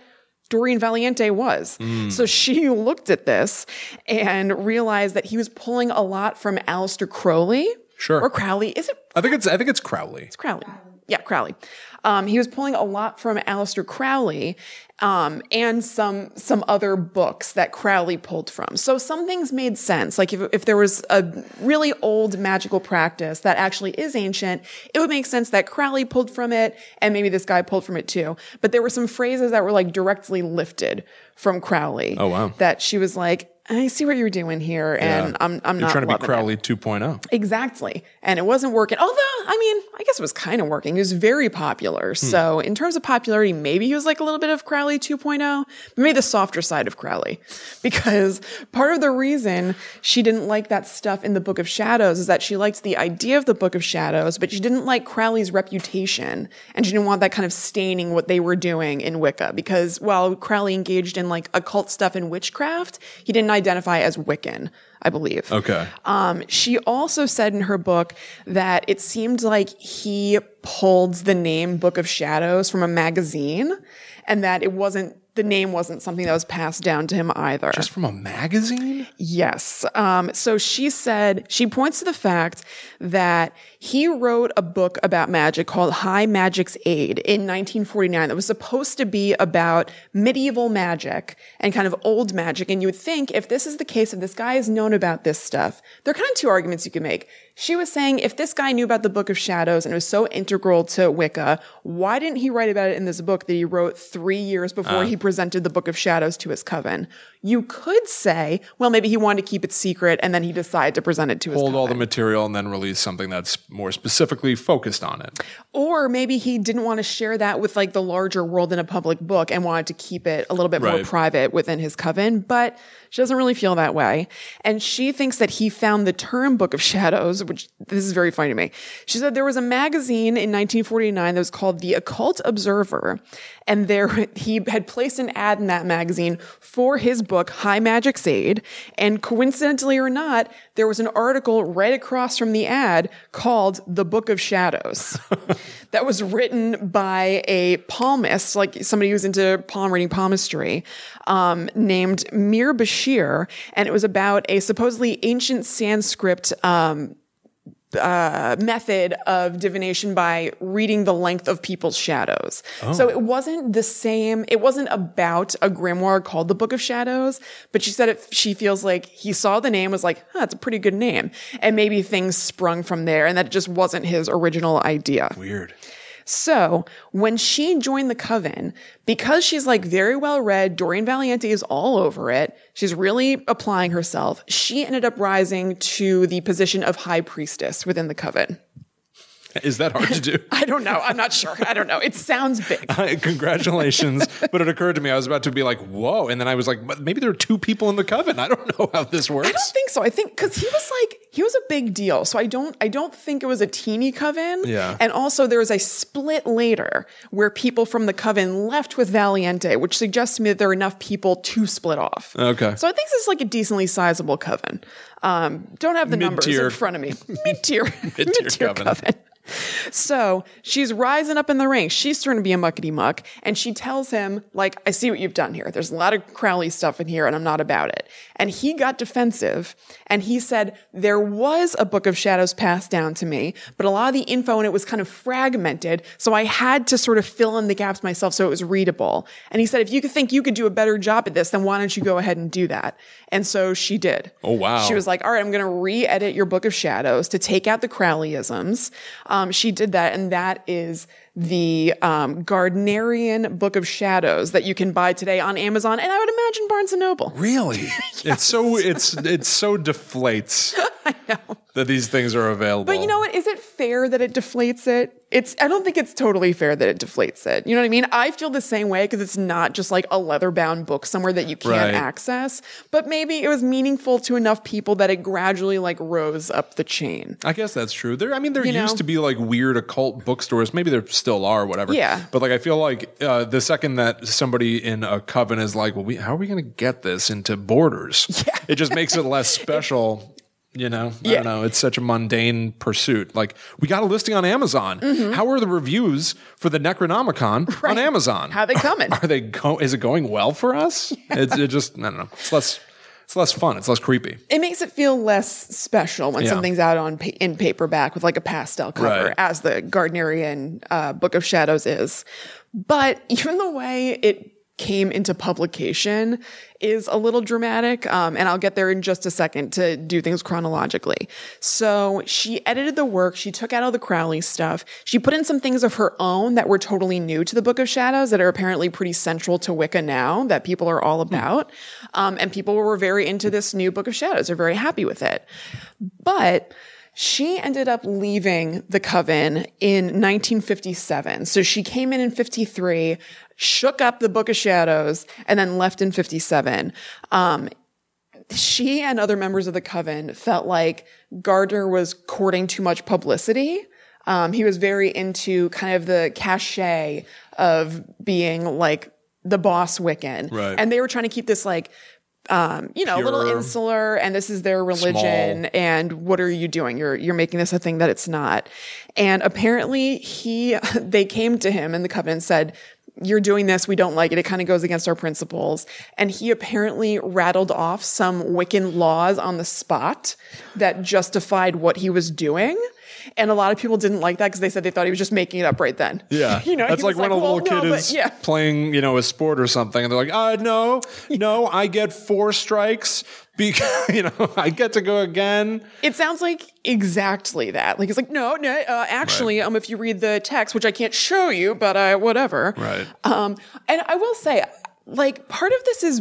Doreen Valiente was. Mm. So she looked at this and realized that he was pulling a lot from Aleister Crowley. Sure. Or Crowley. Is it? I think it's I think it's Crowley. It's Crowley. Yeah, Crowley. Um, he was pulling a lot from Aleister Crowley um, and some some other books that Crowley pulled from. So some things made sense. Like if, if there was a really old magical practice that actually is ancient, it would make sense that Crowley pulled from it and maybe this guy pulled from it too. But there were some phrases that were like directly lifted from Crowley. Oh, wow. That she was like, I see what you're doing here, and yeah. I'm I'm you're not trying to be Crowley two point oh. Exactly. And it wasn't working. Although, I mean, I guess it was kind of working. It was very popular. Hmm. So in terms of popularity, maybe he was like a little bit of Crowley two point oh, maybe the softer side of Crowley, because part of the reason she didn't like that stuff in the Book of Shadows is that she liked the idea of the Book of Shadows, but she didn't like Crowley's reputation, and she didn't want that kind of staining what they were doing in Wicca, because while Crowley engaged in like occult stuff and witchcraft, he didn't identify as Wiccan, I believe. Okay. Um, she also said in her book that it seemed like he pulled the name Book of Shadows from a magazine, and that it wasn't, the name wasn't something that was passed down to him either. Just from a magazine? Yes. Um, so she said, she points to the fact that he wrote a book about magic called High Magic's Aid in nineteen forty-nine that was supposed to be about medieval magic and kind of old magic. And you would think, if this is the case, if this guy has known about this stuff, there are kind of two arguments you could make. She was saying, if this guy knew about the Book of Shadows and it was so integral to Wicca, why didn't he write about it in this book that he wrote three years before uh. he presented the Book of Shadows to his coven? You could say, well, maybe he wanted to keep it secret and then he decided to present it to his coven. Hold all the material and then release something that's more specifically focused on it. Or maybe he didn't want to share that with like the larger world in a public book and wanted to keep it a little bit right. more private within his coven. But she doesn't really feel that way. And she thinks that he found the term Book of Shadows, which this is very funny to me. She said there was a magazine in nineteen forty-nine that was called The Occult Observer. And there he had placed an ad in that magazine for his book, High Magic's Aid. And coincidentally or not, there was an article right across from the ad called The Book of Shadows that was written by a palmist, like somebody who's into palm reading, palmistry, um, named Mir Bashir. And it was about a supposedly ancient Sanskrit um Uh, method of divination by reading the length of people's shadows. Oh. So it wasn't the same. It wasn't about a grimoire called the Book of Shadows, but she said it, she feels like he saw the name, was like, huh, it's a pretty good name. And maybe things sprung from there, and that just wasn't his original idea. Weird. So when she joined the coven, because she's like very well read, Doreen Valiente is all over it, she's really applying herself, she ended up rising to the position of high priestess within the coven. Is that hard to do? I don't know. I'm not sure. I don't know. It sounds big. Uh, congratulations. But it occurred to me, I was about to be like, whoa. And then I was like, but maybe there are two people in the coven. I don't know how this works. I don't think so. I think because he was like, he was a big deal. So I don't, I don't think it was a teeny coven. Yeah. And also there was a split later where people from the coven left with Valiente, which suggests to me that there are enough people to split off. Okay. So I think this is like a decently sizable coven. Um, don't have the Mid-tier. numbers in front of me. Mid-tier. Mid-tier, Mid-tier coven. coven. So she's rising up in the ranks. She's starting to be a muckety muck. And she tells him, like, I see what you've done here. There's a lot of Crowley stuff in here and I'm not about it. And he got defensive and he said, there was a Book of Shadows passed down to me, but a lot of the info in it was kind of fragmented. So I had to sort of fill in the gaps myself so it was readable. And he said, if you could think you could do a better job at this, then why don't you go ahead and do that? And so she did. Oh, wow. She was like, all right, I'm going to re-edit your Book of Shadows to take out the Crowleyisms. Um, she did that, and that is the um, Gardnerian Book of Shadows that you can buy today on Amazon, and I would imagine Barnes and Noble. Really? Yes. It's so it's it's so deflates I know. That these things are available. But you know what? Is it fair that it deflates it? It's I don't think it's totally fair that it deflates it. You know what I mean? I feel the same way because it's not just like a leather-bound book somewhere that you can't right. access. But maybe it was meaningful to enough people that it gradually like rose up the chain. I guess that's true. There, I mean, there you used know? to be like weird occult bookstores. Maybe they're still are, whatever. Yeah. But like, I feel like uh, the second that somebody in a coven is like, well, we, how are we going to get this into borders? Yeah. It just makes it less special. You know? I yeah. don't know. It's such a mundane pursuit. Like, we got a listing on Amazon. Mm-hmm. How are the reviews for the Necronomicon right. on Amazon? How are they coming? Are they go- Is it going well for us? Yeah. It's it just, I don't know. It's less... It's less fun. It's less creepy. It makes it feel less special when yeah. something's out on pa- in paperback with like a pastel cover, right. as the Gardnerian uh, Book of Shadows is. But even the way it came into publication is a little dramatic. Um, and I'll get there in just a second to do things chronologically. So she edited the work. She took out all the Crowley stuff. She put in some things of her own that were totally new to the Book of Shadows that are apparently pretty central to Wicca now that people are all about. Um, and people were very into this new Book of Shadows. They're very happy with it. But she ended up leaving the coven in nineteen fifty-seven. So she came in in fifty-three, shook up the Book of Shadows, and then left in fifty-seven. Um, she and other members of the coven felt like Gardner was courting too much publicity. Um, he was very into kind of the cachet of being like the boss Wiccan. Right. And they were trying to keep this like, Um, you know, a little insular, and this is their religion, small. And what are you doing? You're you're making this a thing that it's not. And apparently, he they came to him in the covenant and said, "You're doing this. We don't like it. It kind of goes against our principles." And he apparently rattled off some Wiccan laws on the spot that justified what he was doing. And a lot of people didn't like that because they said they thought he was just making it up right then. Yeah. You know, that's like when like, a well, little kid no, is yeah. playing, you know, a sport or something. And they're like, uh, no, no, I get four strikes because, you know, I get to go again. It sounds like exactly that. Like, it's like, no, no, uh, actually, right. um, if you read the text, which I can't show you, but uh, whatever. Right. Um, and I will say, like, part of this is...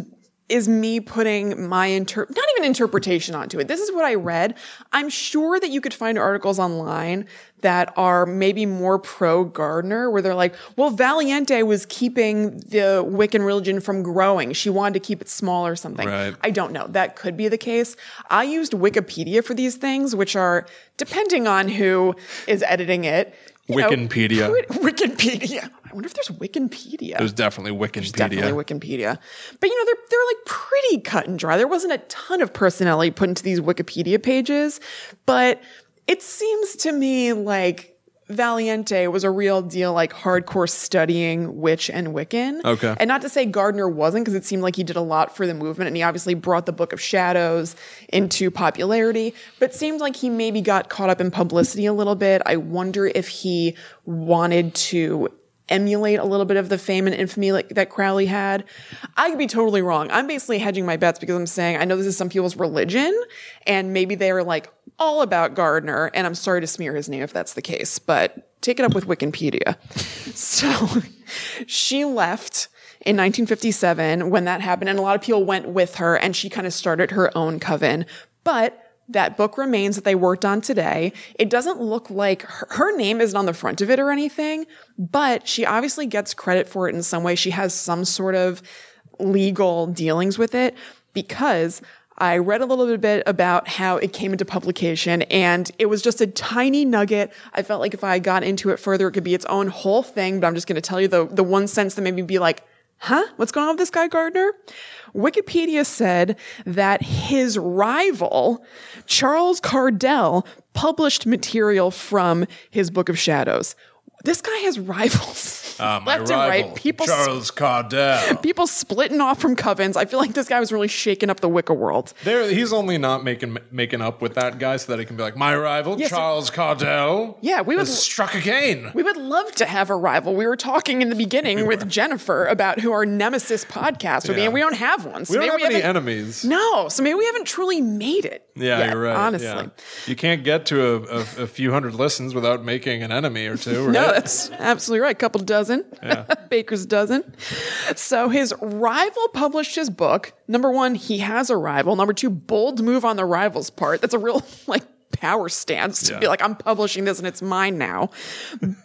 is me putting my inter not even interpretation onto it. This is what I read. I'm sure that you could find articles online that are maybe more pro Gardner, where they're like, well, Valiente was keeping the Wiccan religion from growing. She wanted to keep it small or something. Right. I don't know. That could be the case. I used Wikipedia for these things, which are, depending on who is editing it, You Wikipedia. Know, Wikipedia. I wonder if there's Wikipedia. There's definitely Wikipedia. There's definitely Wikipedia. But, you know, they're, they're like pretty cut and dry. There wasn't a ton of personality put into these Wikipedia pages. But it seems to me like Valiente was a real deal, like hardcore studying witch and Wiccan. Okay. And not to say Gardner wasn't, because it seemed like he did a lot for the movement, and he obviously brought the Book of Shadows into popularity, but it seemed like he maybe got caught up in publicity a little bit. I wonder if he wanted to emulate a little bit of the fame and infamy like, that Crowley had. I could be totally wrong. I'm basically hedging my bets because I'm saying I know this is some people's religion, and maybe they are like all about Gardner, and I'm sorry to smear his name if that's the case, but take it up with Wikipedia. So she left in nineteen fifty-seven when that happened, and a lot of people went with her, and she kind of started her own coven. But that book remains that they worked on today. It doesn't look like her, her name isn't on the front of it or anything, but she obviously gets credit for it in some way. She has some sort of legal dealings with it, because I read a little bit about how it came into publication, and it was just a tiny nugget. I felt like if I got into it further, it could be its own whole thing, but I'm just going to tell you the, the one sentence that made me be like, huh? What's going on with this guy, Gardner? Wikipedia said that his rival, Charles Cardell, published material from his Book of Shadows. This guy has rivals. Uh, my Left rival, and right. People Charles Cardell. People splitting off from covens. I feel like this guy was really shaking up the Wicca world. There, he's only not making making up with that guy so that he can be like, my rival, yes, Charles Cardell. Yeah, we was struck again. We would love to have a rival. We were talking in the beginning we with were. Jennifer about who our nemesis podcast would yeah. be, and we don't have one. So we don't have we any enemies. No, so maybe we haven't truly made it. Yeah, yet, you're right. Honestly. Yeah. You can't get to a, a, a few hundred listens without making an enemy or two, right? No, that's absolutely right. A couple dozen. Yeah. Baker's dozen. So his rival published his book. Number one, he has a rival. Number two, bold move on the rival's part. That's a real like power stance to yeah. be like, I'm publishing this and it's mine now.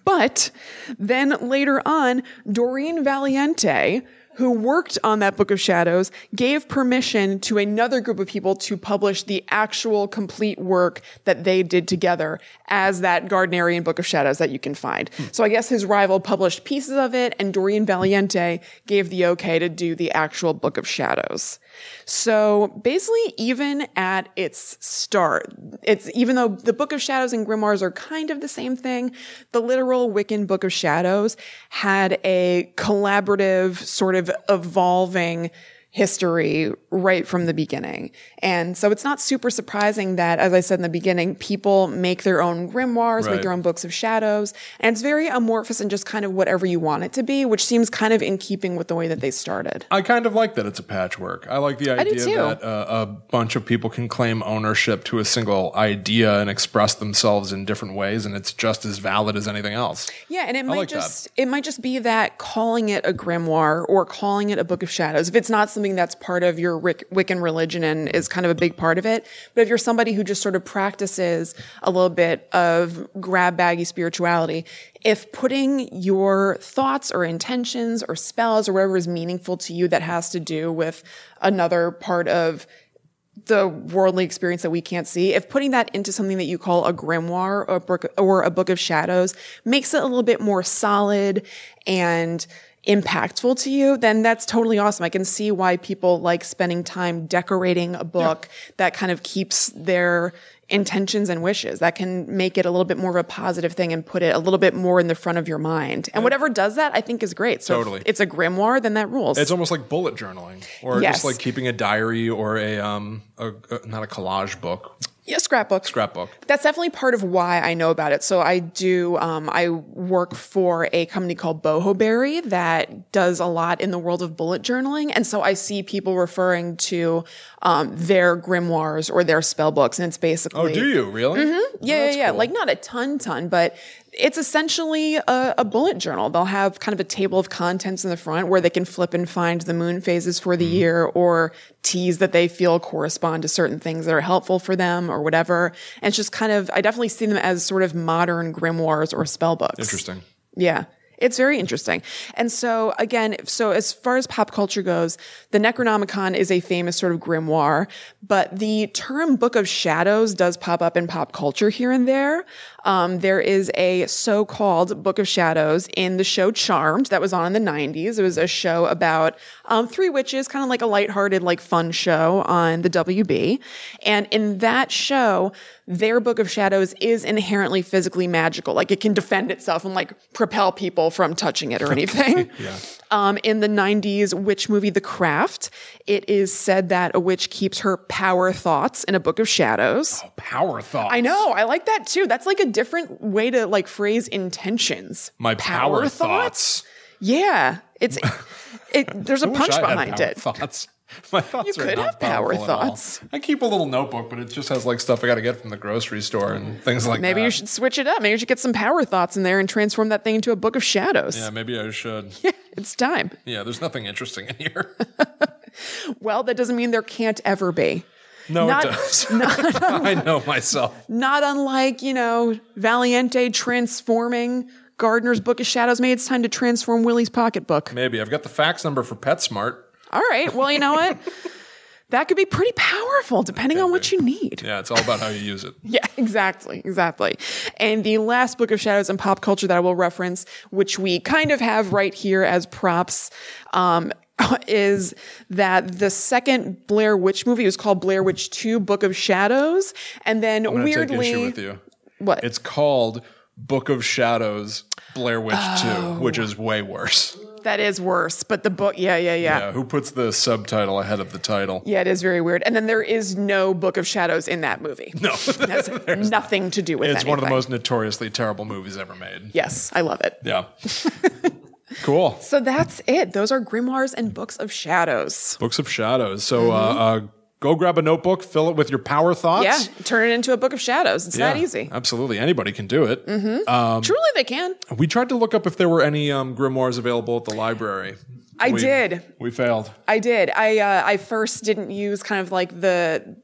But then later on, Doreen Valiente, who worked on that Book of Shadows, gave permission to another group of people to publish the actual complete work that they did together as that Gardnerian Book of Shadows that you can find. Hmm. So I guess his rival published pieces of it, and Doreen Valiente gave the okay to do the actual Book of Shadows. So basically, even at its start, it's even though the Book of Shadows and Grimoires are kind of the same thing, the literal Wiccan Book of Shadows had a collaborative sort of evolving history right from the beginning. And so it's not super surprising that, as I said in the beginning, people make their own grimoires, right. make their own books of shadows. And it's very amorphous and just kind of whatever you want it to be, which seems kind of in keeping with the way that they started. I kind of like that it's a patchwork. I like the idea that uh, a bunch of people can claim ownership to a single idea and express themselves in different ways, and it's just as valid as anything else. Yeah, and it might like just that. it might just be that calling it a grimoire or calling it a book of shadows, if it's not something that's part of your Rick, Wiccan religion and is kind of a big part of it. But if you're somebody who just sort of practices a little bit of grab-baggy spirituality, if putting your thoughts or intentions or spells or whatever is meaningful to you that has to do with another part of the worldly experience that we can't see, if putting that into something that you call a grimoire or a book, or a book of shadows makes it a little bit more solid and impactful to you, then that's totally awesome. I can see why people like spending time decorating a book yeah. that kind of keeps their intentions and wishes. That can make it a little bit more of a positive thing and put it a little bit more in the front of your mind. And yeah. whatever does that, I think is great. So totally. If it's a grimoire, then that rules. It's almost like bullet journaling or yes. just like keeping a diary or a, um, a, a not a collage book. Yeah, scrapbook. Scrapbook. That's definitely part of why I know about it. So I do, um, I work for a company called Bohoberry that does a lot in the world of bullet journaling. And so I see people referring to um, their grimoires or their spell books. And it's basically... Oh, do you? Really? Mm-hmm. Yeah, oh, yeah, yeah. Cool. Like not a ton, ton, but... It's essentially a, a bullet journal. They'll have kind of a table of contents in the front where they can flip and find the moon phases for the mm. year or teas that they feel correspond to certain things that are helpful for them or whatever. And it's just kind of, I definitely see them as sort of modern grimoires or spell books. Interesting. Yeah. It's very interesting. And so again, so as far as pop culture goes, the Necronomicon is a famous sort of grimoire, but the term Book of Shadows does pop up in pop culture here and there. Um, there is a so-called Book of Shadows in the show Charmed that was on in the nineties. It was a show about um, three witches, kind of like a lighthearted, like fun show on the W B. And in that show, their Book of Shadows is inherently physically magical. Like it can defend itself and like propel people from touching it or anything. yeah. Um, in the nineties witch movie, The Craft, it is said that a witch keeps her power thoughts in a Book of Shadows. Oh, power thoughts. I know. I like that too. That's like a different way to like phrase intentions. My power, power thoughts. thoughts. Yeah. It's, it, there's a punch behind it. Thoughts. My thoughts you are could not have power thoughts. I keep a little notebook, but it just has like stuff I got to get from the grocery store and things like maybe that. Maybe you should switch it up. Maybe you should get some power thoughts in there and transform that thing into a book of shadows. Yeah, maybe I should. Yeah, it's time. Yeah, there's nothing interesting in here. Well, that doesn't mean there can't ever be. No, not, it does. Not unlike, I know myself. Not unlike, you know, Valiente transforming Gardner's Book of Shadows. Maybe it's time to transform Willie's pocketbook. Maybe. I've got the fax number for PetSmart. All right. Well, you know what? That could be pretty powerful depending on what you need. Yeah, it's all about how you use it. Yeah, exactly. Exactly. And the last Book of Shadows in pop culture that I will reference, which we kind of have right here as props, um, is that the second Blair Witch movie was called Blair Witch two Book of Shadows. And then I'm weirdly... I'm going to take issue with you. What? It's called Book of Shadows Blair Witch oh. two, which is way worse. That is worse, but the book, yeah, yeah, yeah. Yeah, who puts the subtitle ahead of the title? Yeah, it is very weird. And then there is no Book of Shadows in that movie. No. It has nothing not. to do with it. It's anything. One of the most notoriously terrible movies ever made. Yes, I love it. Yeah. Cool. So that's it. Those are grimoires and books of shadows. Books of shadows. So mm-hmm. uh, uh, go grab a notebook, fill it with your power thoughts. Yeah, turn it into a book of shadows. It's yeah, that easy. Absolutely. Anybody can do it. Mm-hmm. Um, Truly they can. We tried to look up if there were any um, grimoires available at the library. I we, did. We failed. I did. I uh, I first didn't use kind of like the...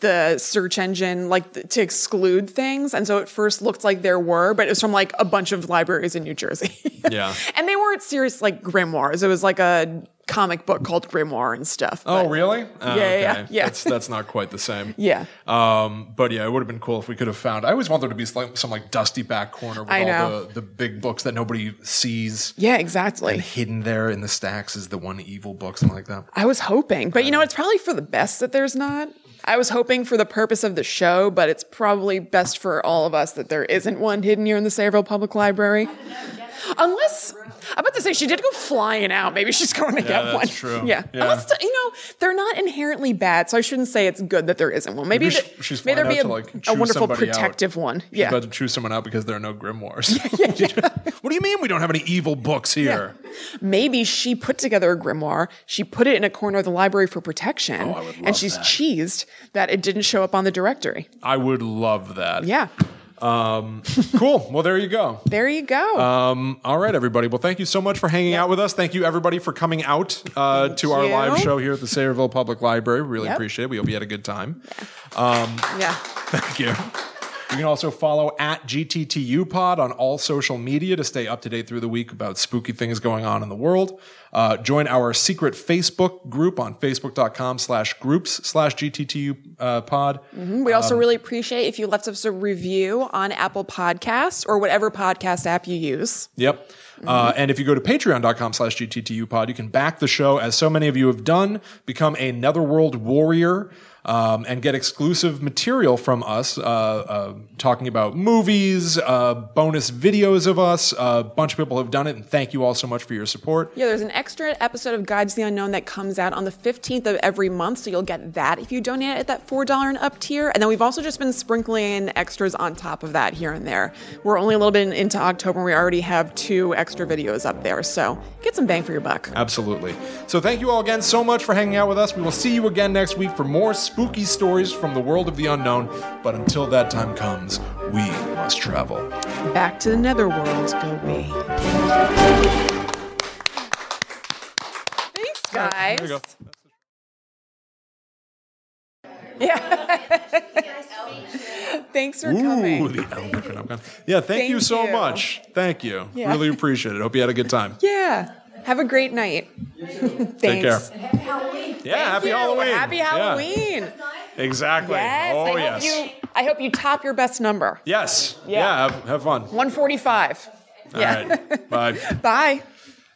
the search engine like th- to exclude things. And so it first looked like there were, but it was from like a bunch of libraries in New Jersey. yeah. And they weren't serious like grimoires. It was like a comic book called Grimoire and stuff. Oh, really? Yeah, oh, okay. yeah, yeah. That's, that's not quite the same. yeah. Um, but yeah, it would have been cool if we could have found, I always want there to be some, some like dusty back corner with I all the, the big books that nobody sees. Yeah, exactly. And hidden there in the stacks is the one evil book, something like that. I was hoping, but you know, it's probably for the best that there's not. I was hoping for the purpose of the show, but it's probably best for all of us that there isn't one hidden here in the Sayreville Public Library. Unless, I'm about to say, she did go flying out. Maybe she's going to yeah, get that's one. True. Yeah. yeah. Unless, you know, they're not inherently bad, so I shouldn't say it's good that there isn't one. Maybe, maybe the, she's may there be a, to, like, a wonderful protective out. one. She's yeah. about to choose someone out because there are no grimoires. Yeah, yeah, yeah. What do you mean we don't have any evil books here? Yeah. Maybe she put together a grimoire, she put it in a corner of the library for protection, oh, I would love and she's that. cheesed that it didn't show up on the directory. I would love that. Yeah. Um, cool. Well, there you go. There you go. Um, all right, everybody. Well, thank you so much for hanging yep. out with us. Thank you, everybody, for coming out uh, to you. our live show here at the Sayreville Public Library. We really yep. appreciate it. We hope you had a good time. Yeah. Um, yeah. Thank you. You can also follow at G T T U Pod on all social media to stay up to date through the week about spooky things going on in the world. Uh, join our secret Facebook group on facebook.com slash groups slash GTTUPod. Mm-hmm. We also um, really appreciate if you left us a review on Apple Podcasts or whatever podcast app you use. Yep. Mm-hmm. Uh, and if you go to patreon.com slash GTTUPod, you can back the show, as so many of you have done, become a Netherworld warrior. Um, and get exclusive material from us, uh, uh, talking about movies, uh, bonus videos of us. A bunch of people have done it, and thank you all so much for your support. Yeah, there's an extra episode of Guide to the Unknown that comes out on the fifteenth of every month, so you'll get that if you donate at that four dollars and up tier. And then we've also just been sprinkling in extras on top of that here and there. We're only a little bit into October, and we already have two extra videos up there, so get some bang for your buck. Absolutely. So thank you all again so much for hanging out with us. We will see you again next week for more sp- spooky stories from the world of the unknown, but until that time comes, we must travel. Back to the netherworld, go we. Thanks, guys. Right, there you go. Yeah. Thanks for Ooh, coming. The Necronomicon. Yeah, thank, thank you so you. much. Thank you. Yeah. Really appreciate it. Hope you had a good time. Yeah. Have a great night. Thanks. Take care. And happy Halloween. Yeah, happy Halloween. Happy Halloween. Yeah. Exactly. Yes, oh, I yes. Hope you, I hope you top your best number. Yes. Yeah. yeah have, have fun. one forty-five All yeah. right. Bye. Bye.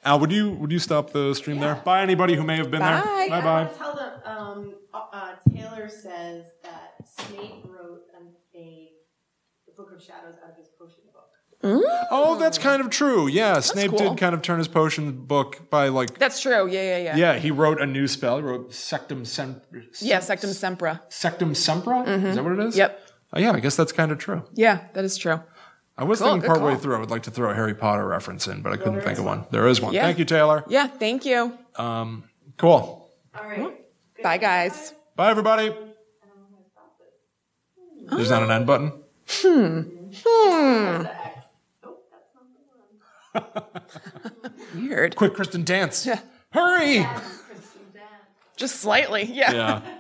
Al, would you would you stop the stream yeah. there? Bye, anybody who may have been bye. there. Bye. Bye. Bye. Tell them. Um, uh, Taylor says that Snape wrote a, a the Book of Shadows out of his potion book. Ooh. Oh, that's kind of true. Yeah, that's Snape cool. did kind of turn his potion book by like... That's true. Yeah, yeah, yeah. Yeah, he wrote a new spell. He wrote Sectum Sempra. Yeah, Sectum Sempra. Sectum Sempra? Mm-hmm. Is that what it is? Yep. Oh, yeah, I guess that's kind of true. Yeah, that is true. I was cool, thinking partway through I would like to throw a Harry Potter reference in, but I couldn't think of one. There is one. Yeah. Thank you, Taylor. Yeah, thank you. Um, cool. All right. Well, bye, guys. Bye, everybody. Oh. There's not an end button? Hmm. Hmm. Weird. Quick, Kristen, dance. Yeah. Hurry. Yeah, Kristen, dance. Just slightly. Yeah. Yeah.